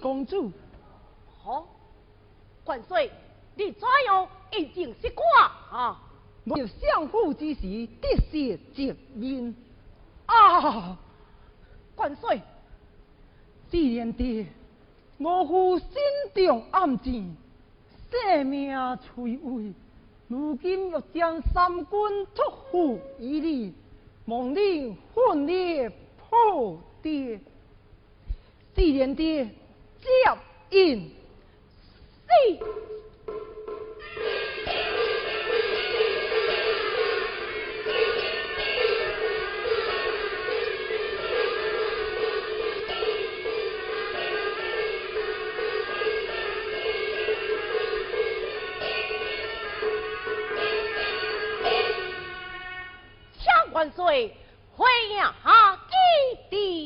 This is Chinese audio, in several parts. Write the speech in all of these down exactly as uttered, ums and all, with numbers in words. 公主，好，元帅，你怎样已经识我啊？我有相府之事，得是直面啊！元帅，自然的，我父心中暗箭，性命垂危，如今欲将三军托付于你，望你奋力破敌。自然的。接引四，强元帅回应下基地。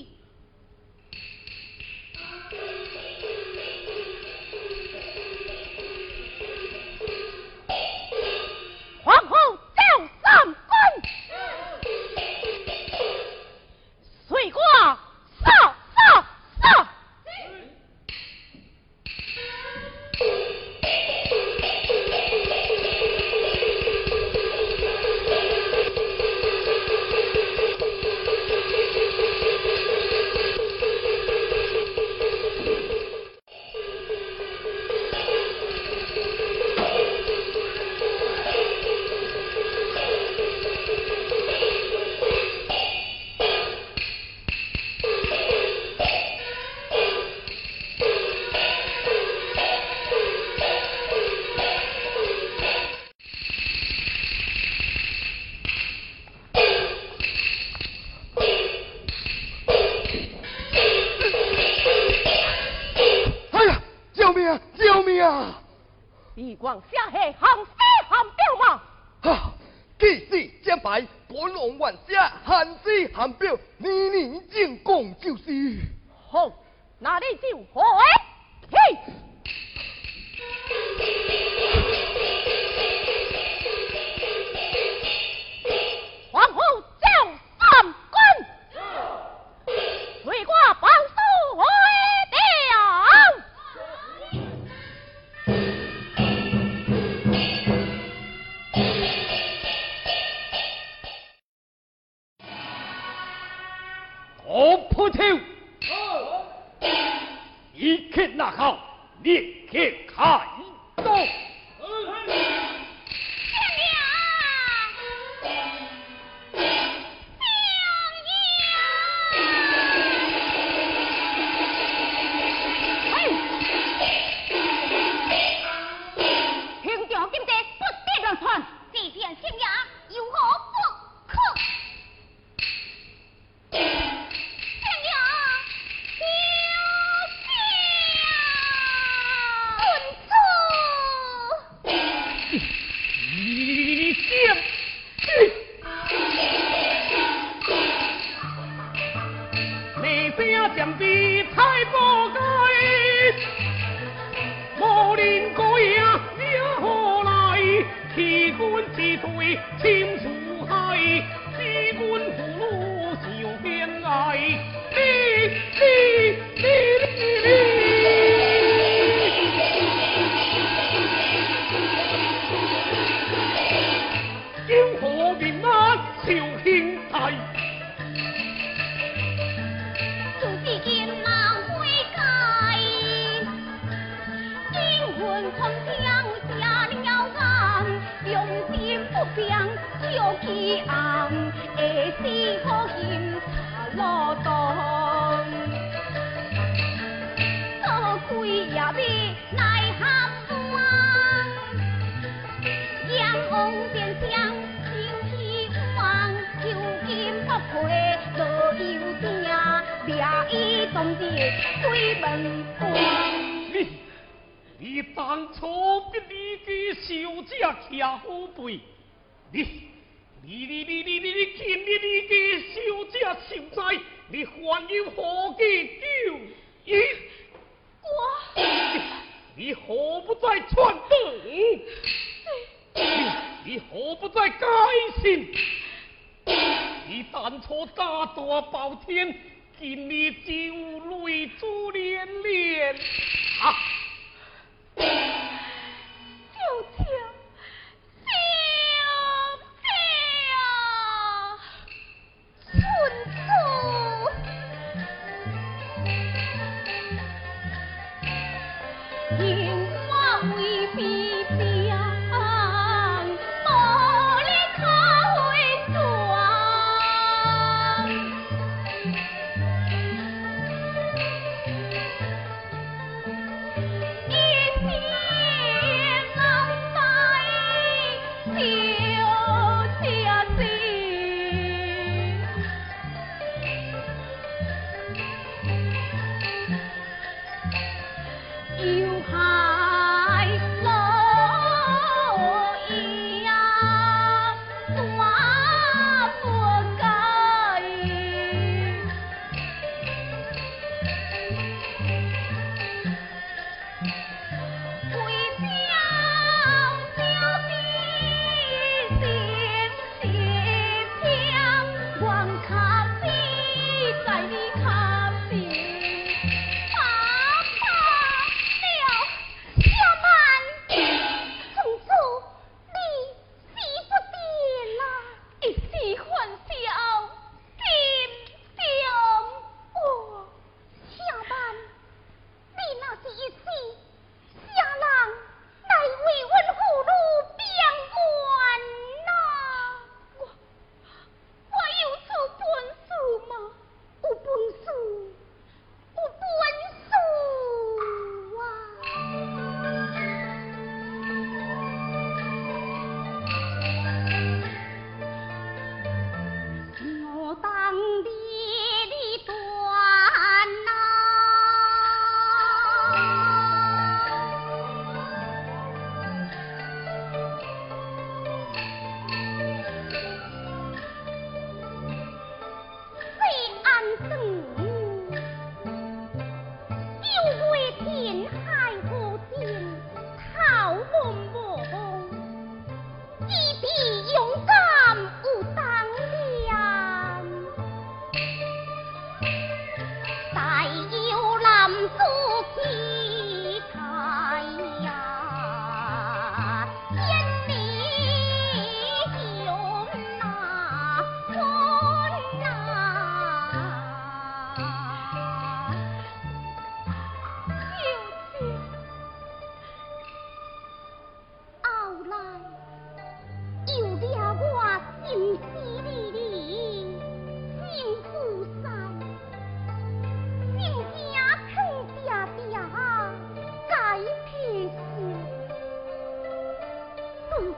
立刻开动！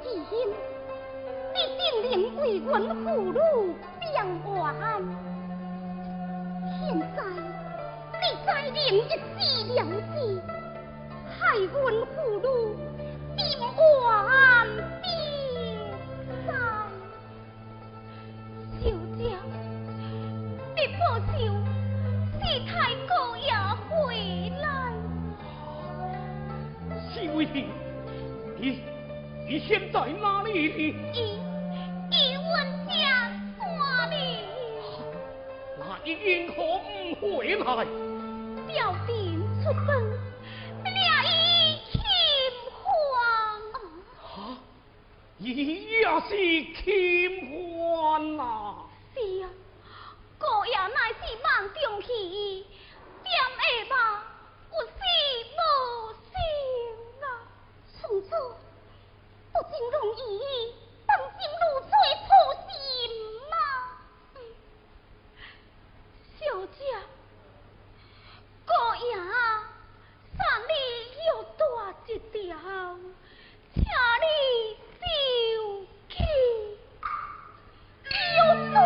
之音，你定能为阮父女变安。现在你再连一死了之，害阮父女变安变灾。小姐，你报仇是太高也回来。是为你。你现在哪里？伊伊阮家山里。那伊因何不回来？调兵出征，抓伊擒还。啊！伊也是擒还啊！是啊，姑爷乃是梦中戏，点下吧，有死无生啊！从此。不尽容易，当心如吹破心啊！小姐，姑爷，山里有大一条，请你就去有大。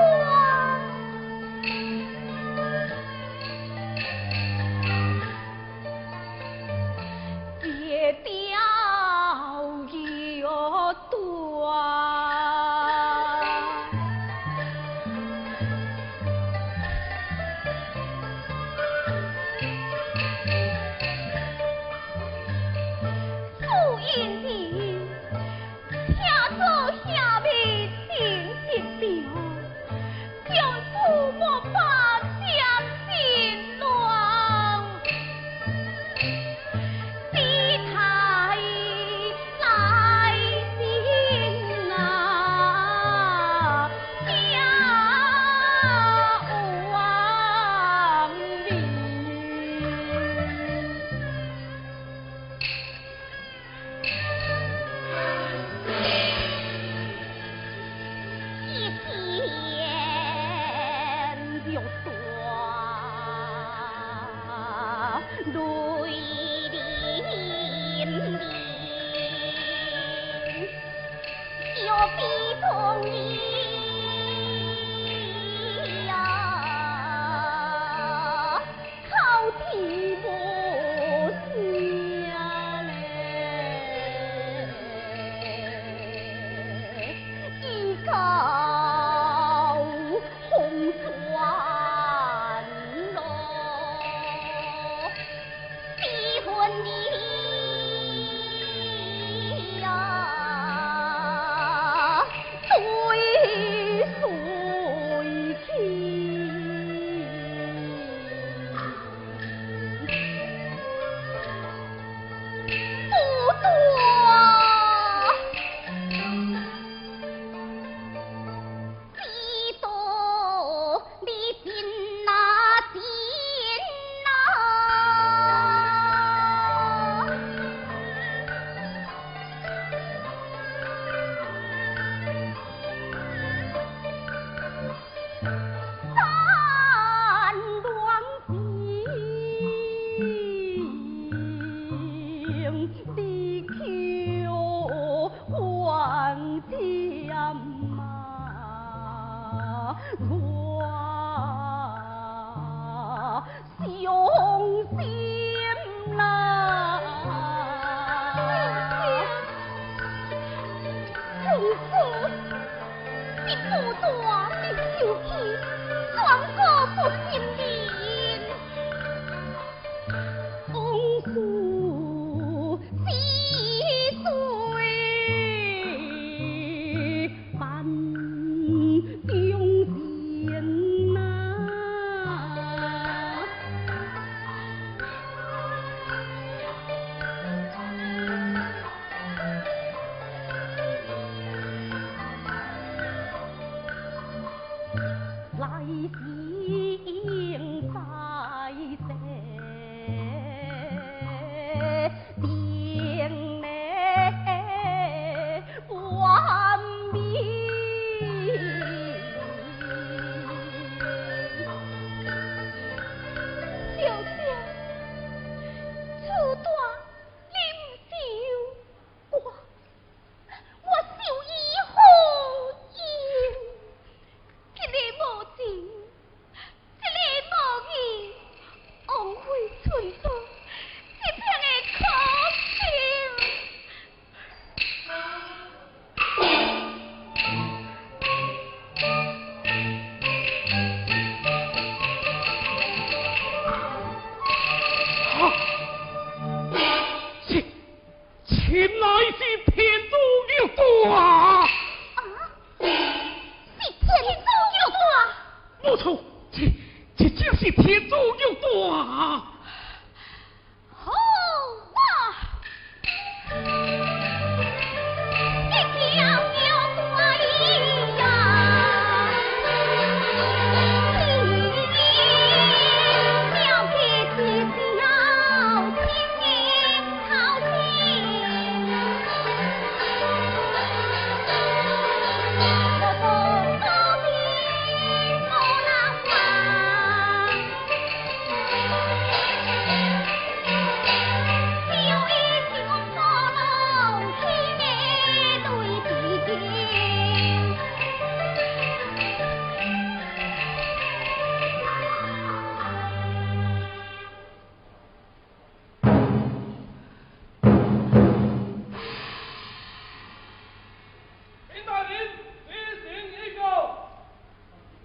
来行。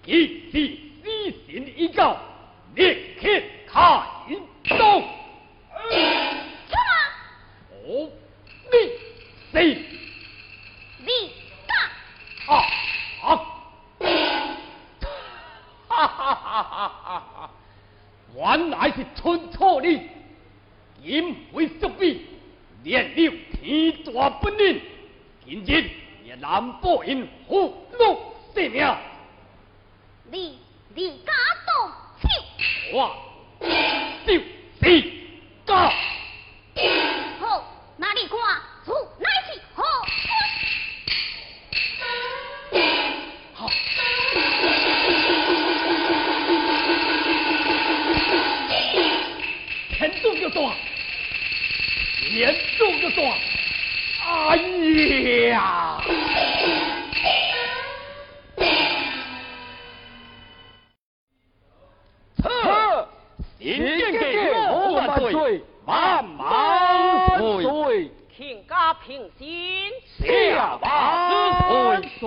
一起一行一告，立刻开动。什么？五、B、C、B、杠。啊啊！哈哈哈哈哈哈！原来是春错哩，因为作弊，练了天大本领，今日也难保因糊弄性命。 你你敢动手？我就你敢。好，那你看，出乃是好官。好。严重就抓，严重就抓。哎呀！ 行敬父万岁，万万岁！卿家平身，下万岁！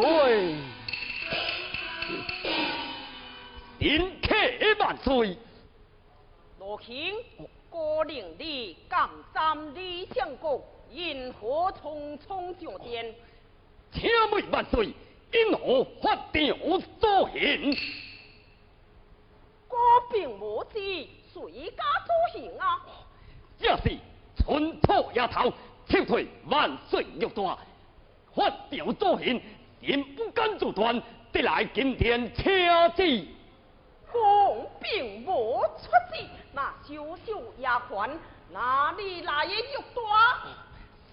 行客万岁！罗卿，哥令你甘心理想国，因何匆匆上殿？请问万岁，因何发条所行？我并无知。 谁家主行啊？这是蠢兔丫头，撤退万岁玉断，发表作行，人不敢阻断，得来今天车子。公并无出事，那小小丫鬟哪里来的玉断？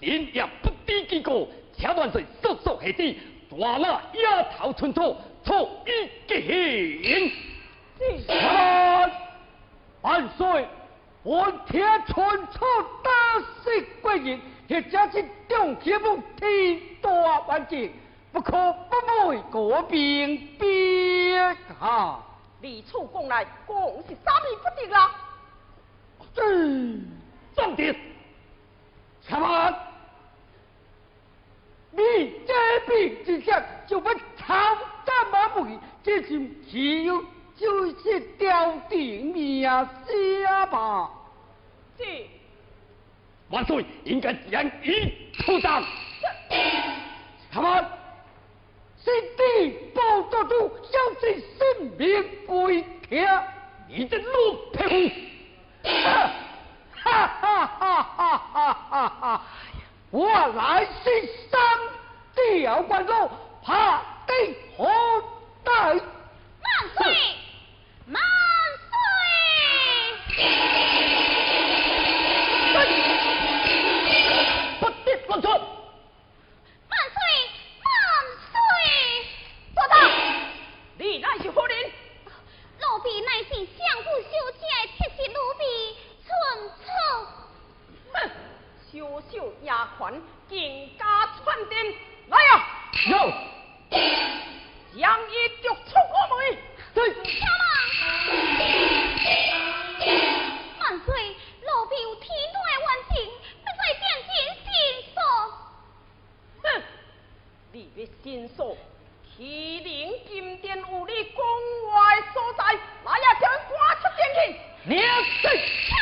人也不知几个，请万岁速速下旨，抓那丫头蠢兔，处以极刑。 万岁！本天春草打死国人，或者是中天母天大万劫，不可不为国兵兵啊！你处讲来，讲是啥咪不得啦？嗯，重点，什么？你这边之下就要抄斩马步，这是岂有？ 就是吊顶命下吧。这万岁应该严以处斩。什么？是地暴作主，要是性命归天，你的奴婢。哈哈哈哈哈哈哈！我乃是三吊官老，怕的何待？万岁！ 万岁！不得乱传！万岁！万岁！大大，你乃是何人？奴婢乃是相府小姐的妾室奴婢春草。哼！小小丫鬟更加串灯，来呀！有。将伊逐出我门。对。跳嘛！ 万岁！奴婢有天大的冤情，要在殿前申诉。哼！你要申诉，岂能今殿有你讲话的所在？来呀，将我赶出殿去！你谁？大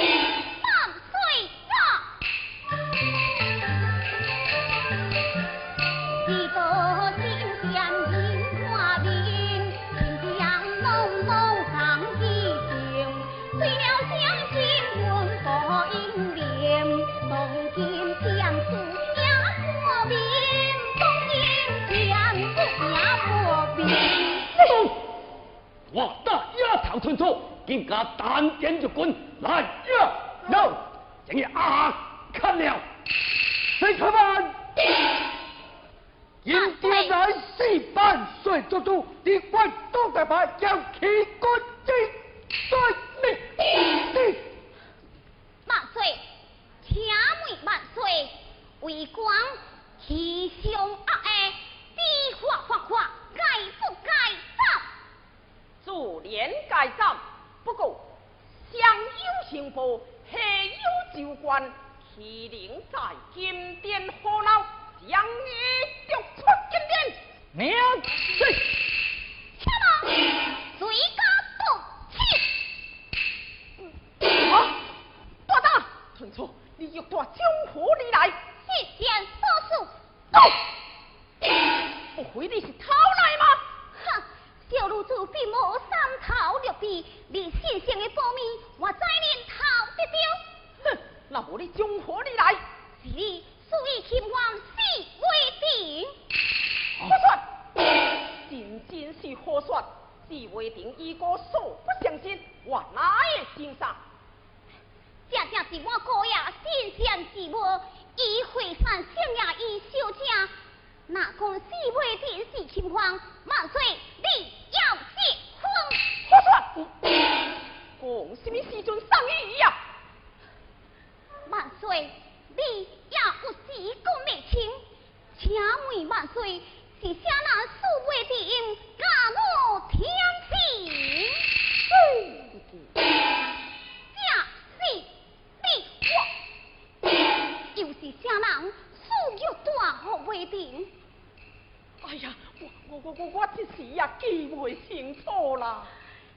人，万岁呀！你多心眼。 我打丫头春草，更加单点就滚，来呀！喏，今日啊，看了，谁出门？今天乃是万岁做主，你我都在把将旗杆举在你。万岁，请问万岁，为官欺上恶下，比划划划，该不该斩？ 自然该斩，不过相有成报，下有周官，岂能在金殿胡闹，将你逐出金殿？明是。不会你是偷来吗？哼，小女子并无三头六臂，你先生的保密，我再念头得着。哼，那无你将何你来？是你素以轻妄，死为定。胡说！真真是胡说！死为定，依我素不相信，我哪会真相？ 正正是我姑爷心善之无，伊会善相也，伊受正。若讲死袂定是轻狂，万岁你要结婚。我说，讲什么时阵送伊呀？万岁，你也有时讲袂清，请问万岁是啥人死袂定，教我听清。 又是啥人私欲大祸未定？哎呀，我我我我我这时也记袂清楚啦。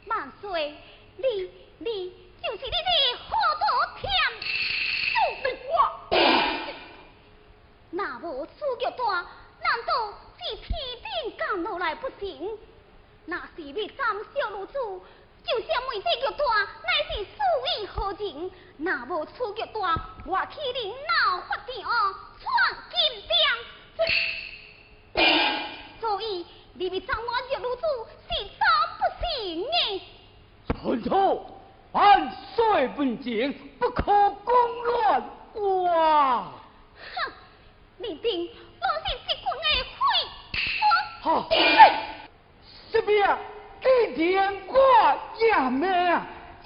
万岁，你你就是你的糊涂天子我。那无私欲大，难道是天顶降落来不成？那是你斩小女子。 就像妹子叫大，乃是素意何人？若无此叫大，我岂能闹法庭哦，闯金殿？所以你要斩我玉女子是斩不成的。臣万岁本情，不可公乱哇！哼，你定拢是这群的废官。哈，什么呀？ 一点我也没啊！这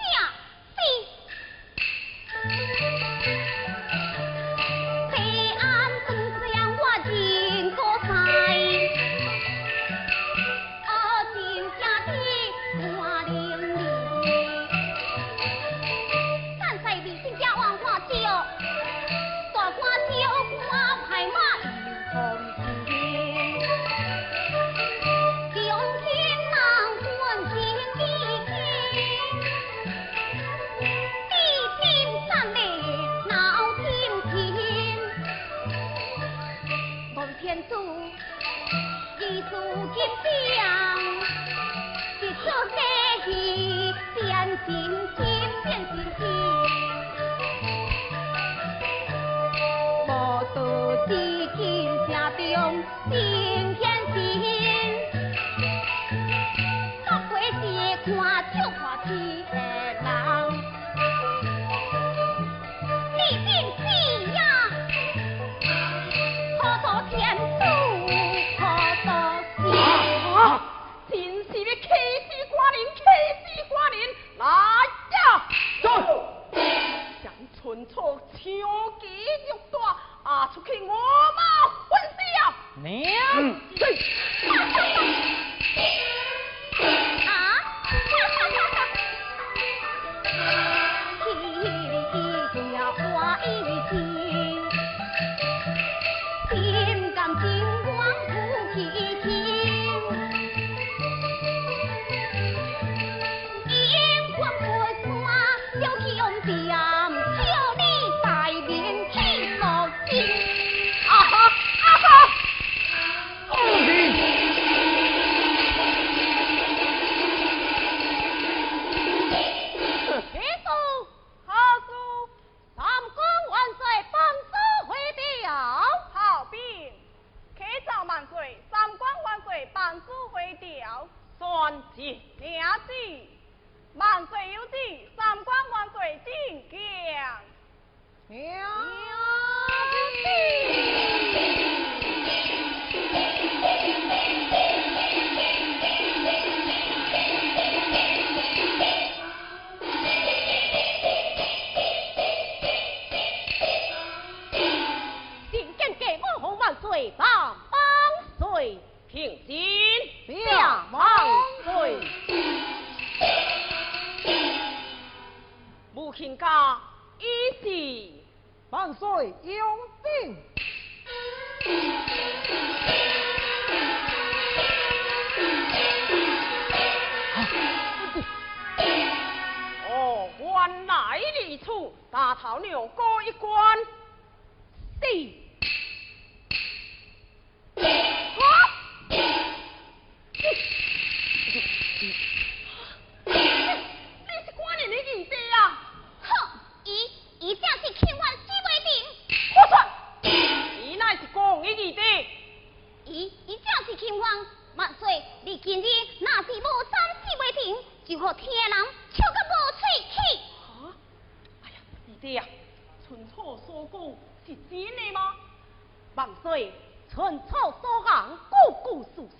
西安真是让我真多彩，我真正的我伶俐，三世未尽家王我招，大官招我排马。是轻狂，万岁！你今日若是无三思未定，就予听人笑到无喙齿。啊！哎呀，弟弟啊，春草所讲是真的吗？万岁，春草所讲句句属实。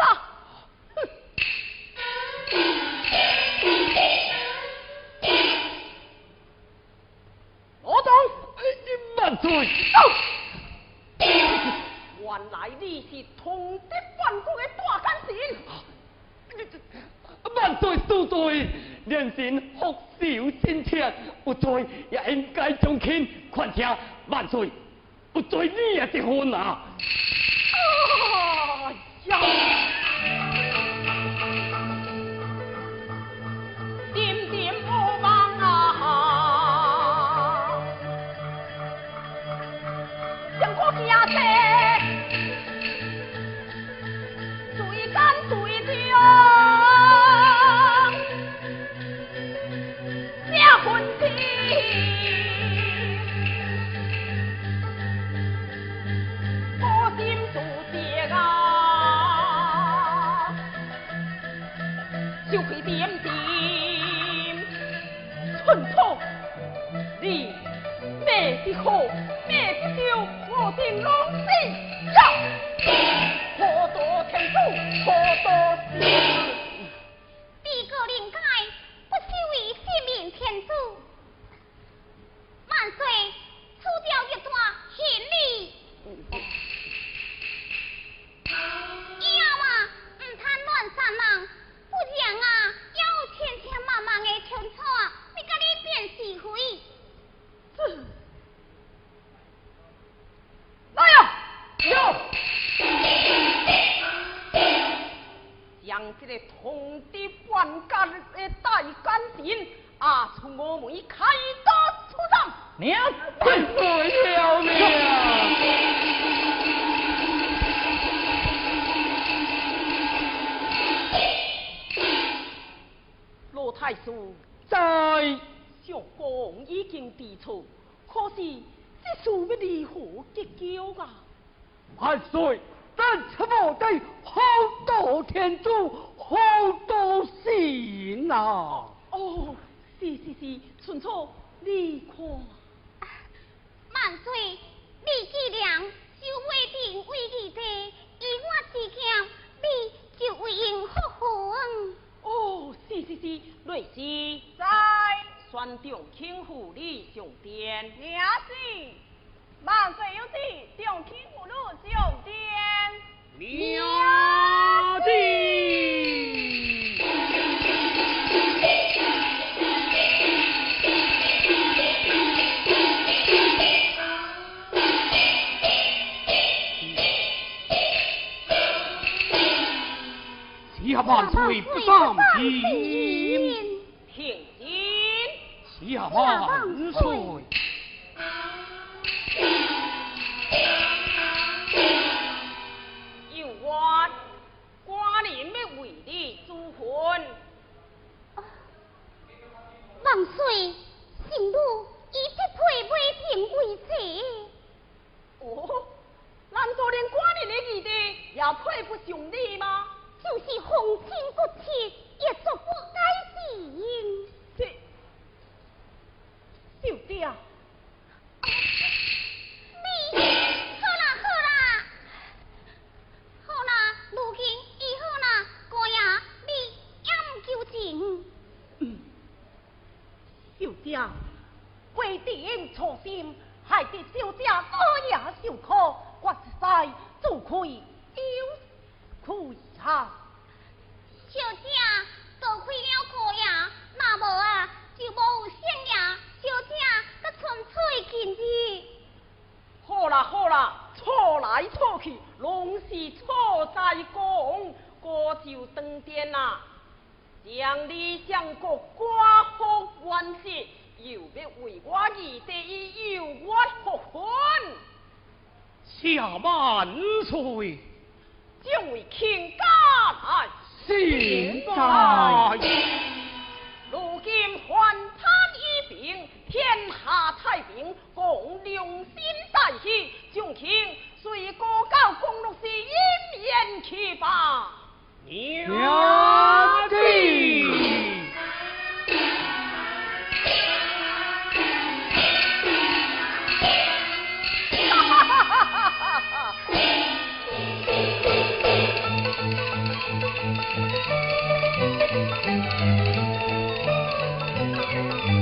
了！哼！老总，你万岁！原来你是通敌叛国的大奸臣。 万岁恕罪，人神覆仇真切，有罪也应该从轻。况且万岁，有罪你也得分啊！啊呀！点点无望啊！人国家的最干最刁。 好，咩一招我定拢死呀！何多天主，何多事。地个人界不失为性命天主，万岁，除掉一段行李。以后啊，唔通乱杀人，不然啊，有千千万万嘅春草啊，会甲你变是非。 来呀！将这个通敌叛国的大奸臣押出我们开刀出斩！娘，快死掉你啊！罗太叔在，相公已经抵触，可是。 这事要如何结局啊？万岁，咱此末得好道天主，好道神啊！哦，是是是，春草，你看。万岁，李继良就为定为义地，以我之强，你就为应福分。哦，是是是，瑞师在。 宣众庆妇女上殿，娘子，万岁有旨，众庆妇女上殿，娘子。下万岁不当停，停。 下万岁！有我，寡人要为你助魂。万岁，神女以这配未定为谁？哦，难道连寡人的义弟也配不上你吗？就是皇亲国戚，也绝不该是。 小弟啊，你好啦好啦，好啦，如今已好啦，哥呀，你也唔求情。嗯，小姐，为弟操心，害得小姐哥也受苦，我实在做亏丢亏他。小姐，多亏了哥呀，那无啊就无有生呀。 小姐，佮纯粹近日。好啦好啦，错来错去，拢是错在公，我就当天啦，将你相国瓜好关系，又要为我而得，由我何分？下万岁！正为卿家才，臣在。如今还贪一平，天下太平，共良心大喜。众卿随高教公六是饮宴去吧。娘子。 Thank you.